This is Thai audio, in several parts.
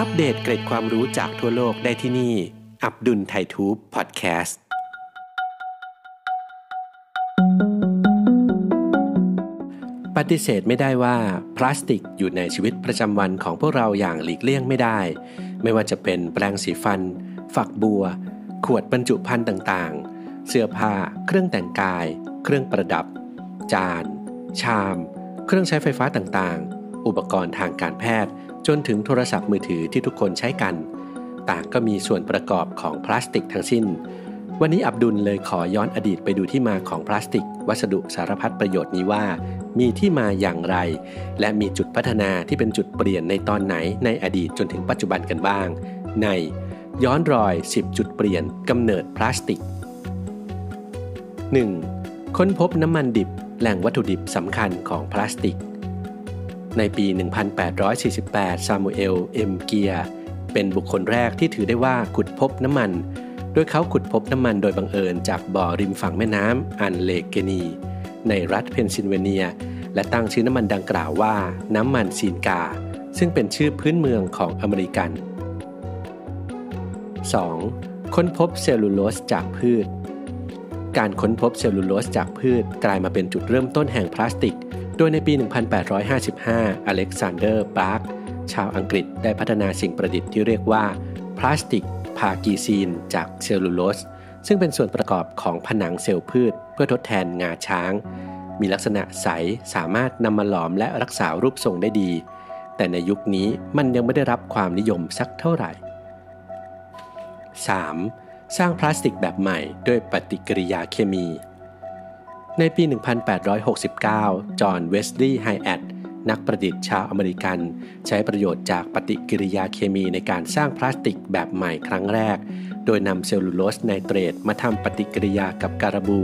อัปเดตเกร็ดความรู้จากทั่วโลกได้ที่นี่อับดุลไทยทูบพอดแคสต์ปฏิเสธไม่ได้ว่าพลาสติกอยู่ในชีวิตประจำวันของพวกเราอย่างหลีกเลี่ยงไม่ได้ไม่ว่าจะเป็นแปรงสีฟันฝักบัวขวดบรรจุภัณฑ์ต่างๆเสื้อผ้าเครื่องแต่งกายเครื่องประดับจานชามเครื่องใช้ไฟฟ้าต่างๆอุปกรณ์ทางการแพทย์จนถึงโทรศัพท์มือถือที่ทุกคนใช้กันต่างก็มีส่วนประกอบของพลาสติกทั้งสิ้นวันนี้อับดุลเลยขอย้อนอดีตไปดูที่มาของพลาสติกวัสดุสารพัดประโยชน์นี้ว่ามีที่มาอย่างไรและมีจุดพัฒนาที่เป็นจุดเปลี่ยนในตอนไหนในอดีตจนถึงปัจจุบันกันบ้างในย้อนรอย10จุดเปลี่ยนกำเนิดพลาสติก 1. ค้นพบน้ำมันดิบแหล่งวัตถุดิบสำคัญของพลาสติกในปี 1848 ซามูเอล เอ็มเกียร์เป็นบุคคลแรกที่ถือได้ว่าขุดพบน้ำมันโดยเขาขุดพบน้ำมันโดยบังเอิญจากบ่อริมฝั่งแม่น้ำอันเลเกนีในรัฐเพนซิลเวเนียและตั้งชื่อน้ำมันดังกล่าวว่าน้ำมันซีนกาซึ่งเป็นชื่อพื้นเมืองของอเมริกัน 2. ค้นพบเซลลูโลสจากพืชการค้นพบเซลลูโลสจากพืชกลายมาเป็นจุดเริ่มต้นแห่งพลาสติกโดยในปี 1855 อเล็กซานเดอร์ บาร์กชาวอังกฤษได้พัฒนาสิ่งประดิษฐ์ที่เรียกว่าพลาสติกพากีซีนจากเซลลูโลสซึ่งเป็นส่วนประกอบของผนังเซลล์พืชเพื่อทดแทนงาช้างมีลักษณะใสสามารถนำมาหลอมและรักษารูปทรงได้ดีแต่ในยุคนี้มันยังไม่ได้รับความนิยมสักเท่าไหร่ 3. สร้างพลาสติกแบบใหม่ด้วยปฏิกิริยาเคมีในปี 1869 จอห์น เวสลีย์ ไฮแอตนักประดิษฐ์ชาวอเมริกันใช้ประโยชน์จากปฏิกิริยาเคมีในการสร้างพลาสติกแบบใหม่ครั้งแรกโดยนำเซลลูโลสไนเตรตมาทำปฏิกิริยากับการบู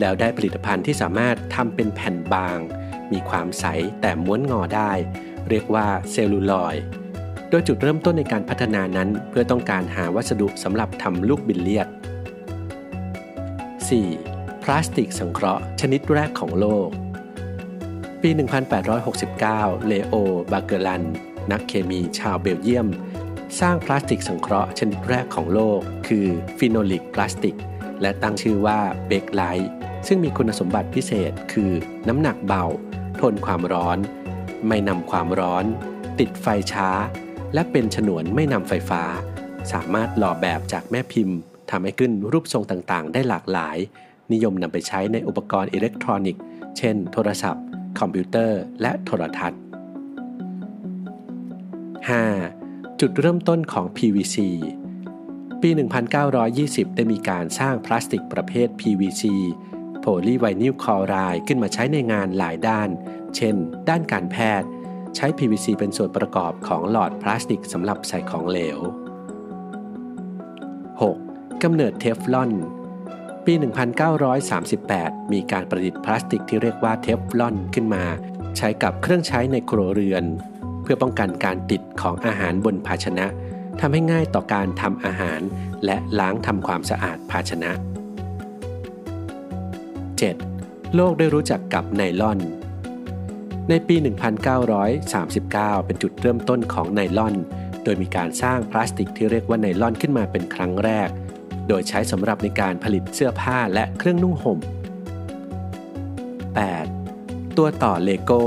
แล้วได้ผลิตภัณฑ์ที่สามารถทำเป็นแผ่นบางมีความใสแต่ม้วนงอได้เรียกว่าเซลลูลอยด์โดยจุดเริ่มต้นในการพัฒนานั้นเพื่อต้องการหาวัสดุสำหรับทำลูกบิลเลียด 4. พลาสติกสังเคราะห์ชนิดแรกของโลกปี 1869 เลโอ บาเกอรัน นักเคมีชาวเบลเยียมสร้างพลาสติกสังเคราะห์ชนิดแรกของโลกคือฟีโนลิกพลาสติกและตั้งชื่อว่าเบคไลท์ซึ่งมีคุณสมบัติพิเศษคือน้ำหนักเบาทนความร้อนไม่นำความร้อนติดไฟช้าและเป็นฉนวนไม่นำไฟฟ้าสามารถหล่อแบบจากแม่พิมพ์ทำให้ขึ้นรูปทรงต่างๆได้หลากหลายนิยมนำไปใช้ในอุปกรณ์อิเล็กทรอนิกส์เช่นโทรศัพท์คอมพิวเตอร์และโทรทัศน์ 5. จุดเริ่มต้นของ PVC ปี 1920 ได้มีการสร้างพลาสติกประเภท PVC โพลีไวนิลคลอไรด์ขึ้นมาใช้ในงานหลายด้านเช่นด้านการแพทย์ใช้ PVC เป็นส่วนประกอบของหลอดพลาสติกสำหรับใส่ของเหลว 6. กำเนิดเทฟลอนปี 1938 มีการประดิษฐ์พลาสติกที่เรียกว่าเทฟลอนขึ้นมาใช้กับเครื่องใช้ในครัวเรือนเพื่อป้องกันการติดของอาหารบนภาชนะทำให้ง่ายต่อการทำอาหารและล้างทำความสะอาดภาชนะ 7. โลกได้รู้จักกับไนลอนในปี 1939 เป็นจุดเริ่มต้นของไนลอนโดยมีการสร้างพลาสติกที่เรียกว่าไนลอนขึ้นมาเป็นครั้งแรกโดยใช้สำหรับในการผลิตเสื้อผ้าและเครื่องนุ่งห่ม 8. ตัวต่อเลโก้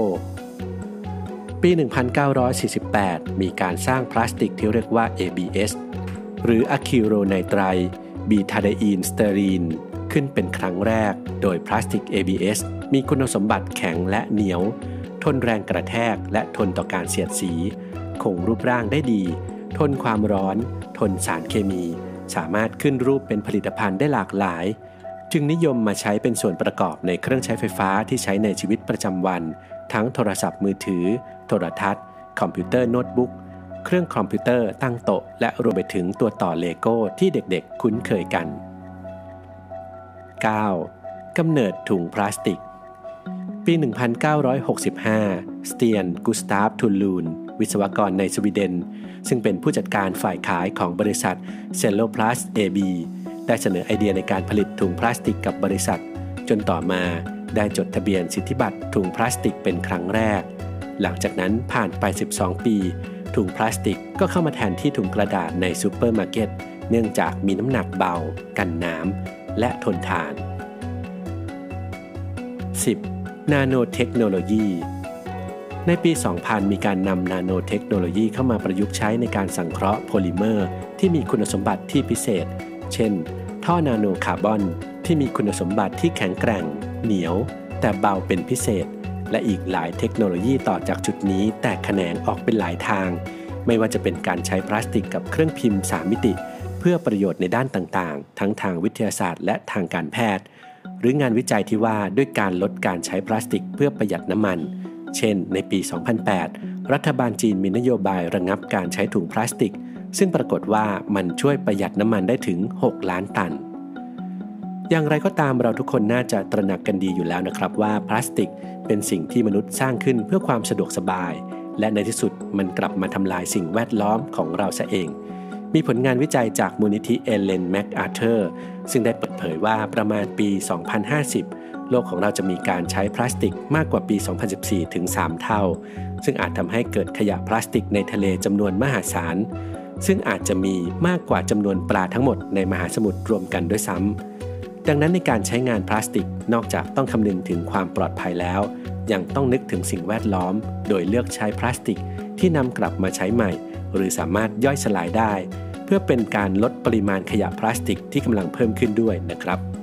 ปี 1948 มีการสร้างพลาสติกที่เรียกว่า ABS หรืออะคริโลไนไตรบีทาไดอีนสเตอรีนขึ้นเป็นครั้งแรกโดยพลาสติก ABS มีคุณสมบัติแข็งและเหนียวทนแรงกระแทกและทนต่อการเสียดสีคงรูปร่างได้ดีทนความร้อนทนสารเคมีสามารถขึ้นรูปเป็นผลิตภัณฑ์ได้หลากหลายจึงนิยมมาใช้เป็นส่วนประกอบในเครื่องใช้ไฟฟ้าที่ใช้ในชีวิตประจำวันทั้งโทรศัพท์มือถือโทรทัศน์คอมพิวเตอร์โน้ตบุ๊กเครื่องคอมพิวเตอร์ตั้งโต๊ะและรวมไปถึงตัวต่อเลโก้ที่เด็กๆคุ้นเคยกัน 9. กำเนิดถุงพลาสติกปี 1965 สเตียน กุสตาฟ ทูลูนวิศวกรในสวีเดนซึ่งเป็นผู้จัดการฝ่ายขายของบริษัทเซลโลพลาสAB ได้เสนอไอเดียในการผลิตถุงพลาสติกกับบริษัทจนต่อมาได้จดทะเบียนสิทธิบัตรถุงพลาสติกเป็นครั้งแรกหลังจากนั้นผ่านไป12 ปี ถุงพลาสติกก็เข้ามาแทนที่ถุงกระดาษในซูเปอร์มาร์เก็ตเนื่องจากมีน้ำหนักเบากันน้ำและทนทาน 10. นาโนเทคโนโลยีในปี 2000 มีการนำนาโนเทคโนโลยีเข้ามาประยุกต์ใช้ในการสังเคราะห์โพลิเมอร์ที่มีคุณสมบัติที่พิเศษเช่นท่อนาโนคาร์บอนที่มีคุณสมบัติที่แข็งแกร่งเหนียวแต่เบาเป็นพิเศษและอีกหลายเทคโนโลยีต่อจากจุดนี้แตกแขนงออกเป็นหลายทางไม่ว่าจะเป็นการใช้พลาสติกกับเครื่องพิมพ์3มิติเพื่อประโยชน์ในด้านต่างๆทั้งทางวิทยาศาสตร์และทางการแพทย์หรืองานวิจัยที่ว่าด้วยการลดการใช้พลาสติกเพื่อประหยัดน้ำมันเช่นในปี 2008 รัฐบาลจีนมีนโยบายระงับการใช้ถุงพลาสติกซึ่งปรากฏว่ามันช่วยประหยัดน้ำมันได้ถึง 6 ล้านตันอย่างไรก็ตามเราทุกคนน่าจะตระหนักกันดีอยู่แล้วนะครับว่าพลาสติกเป็นสิ่งที่มนุษย์สร้างขึ้นเพื่อความสะดวกสบายและในที่สุดมันกลับมาทำลายสิ่งแวดล้อมของเราซะเองมีผลงานวิจัยจากมูลนิธิเอเลนแมคอาร์เธอร์ซึ่งได้เปิดเผยว่าประมาณปี 2050 โลกของเราจะมีการใช้พลาสติกมากกว่าปี 2014 ถึง 3 เท่าซึ่งอาจทำให้เกิดขยะพลาสติกในทะเลจำนวนมหาศาลซึ่งอาจจะมีมากกว่าจำนวนปลาทั้งหมดในมหาสมุทรรวมกันด้วยซ้ำดังนั้นในการใช้งานพลาสติกนอกจากต้องคำนึงถึงความปลอดภัยแล้วยังต้องนึกถึงสิ่งแวดล้อมโดยเลือกใช้พลาสติกที่นำกลับมาใช้ใหม่หรือสามารถย่อยสลายได้เพื่อเป็นการลดปริมาณขยะพลาสติกที่กำลังเพิ่มขึ้นด้วยนะครับ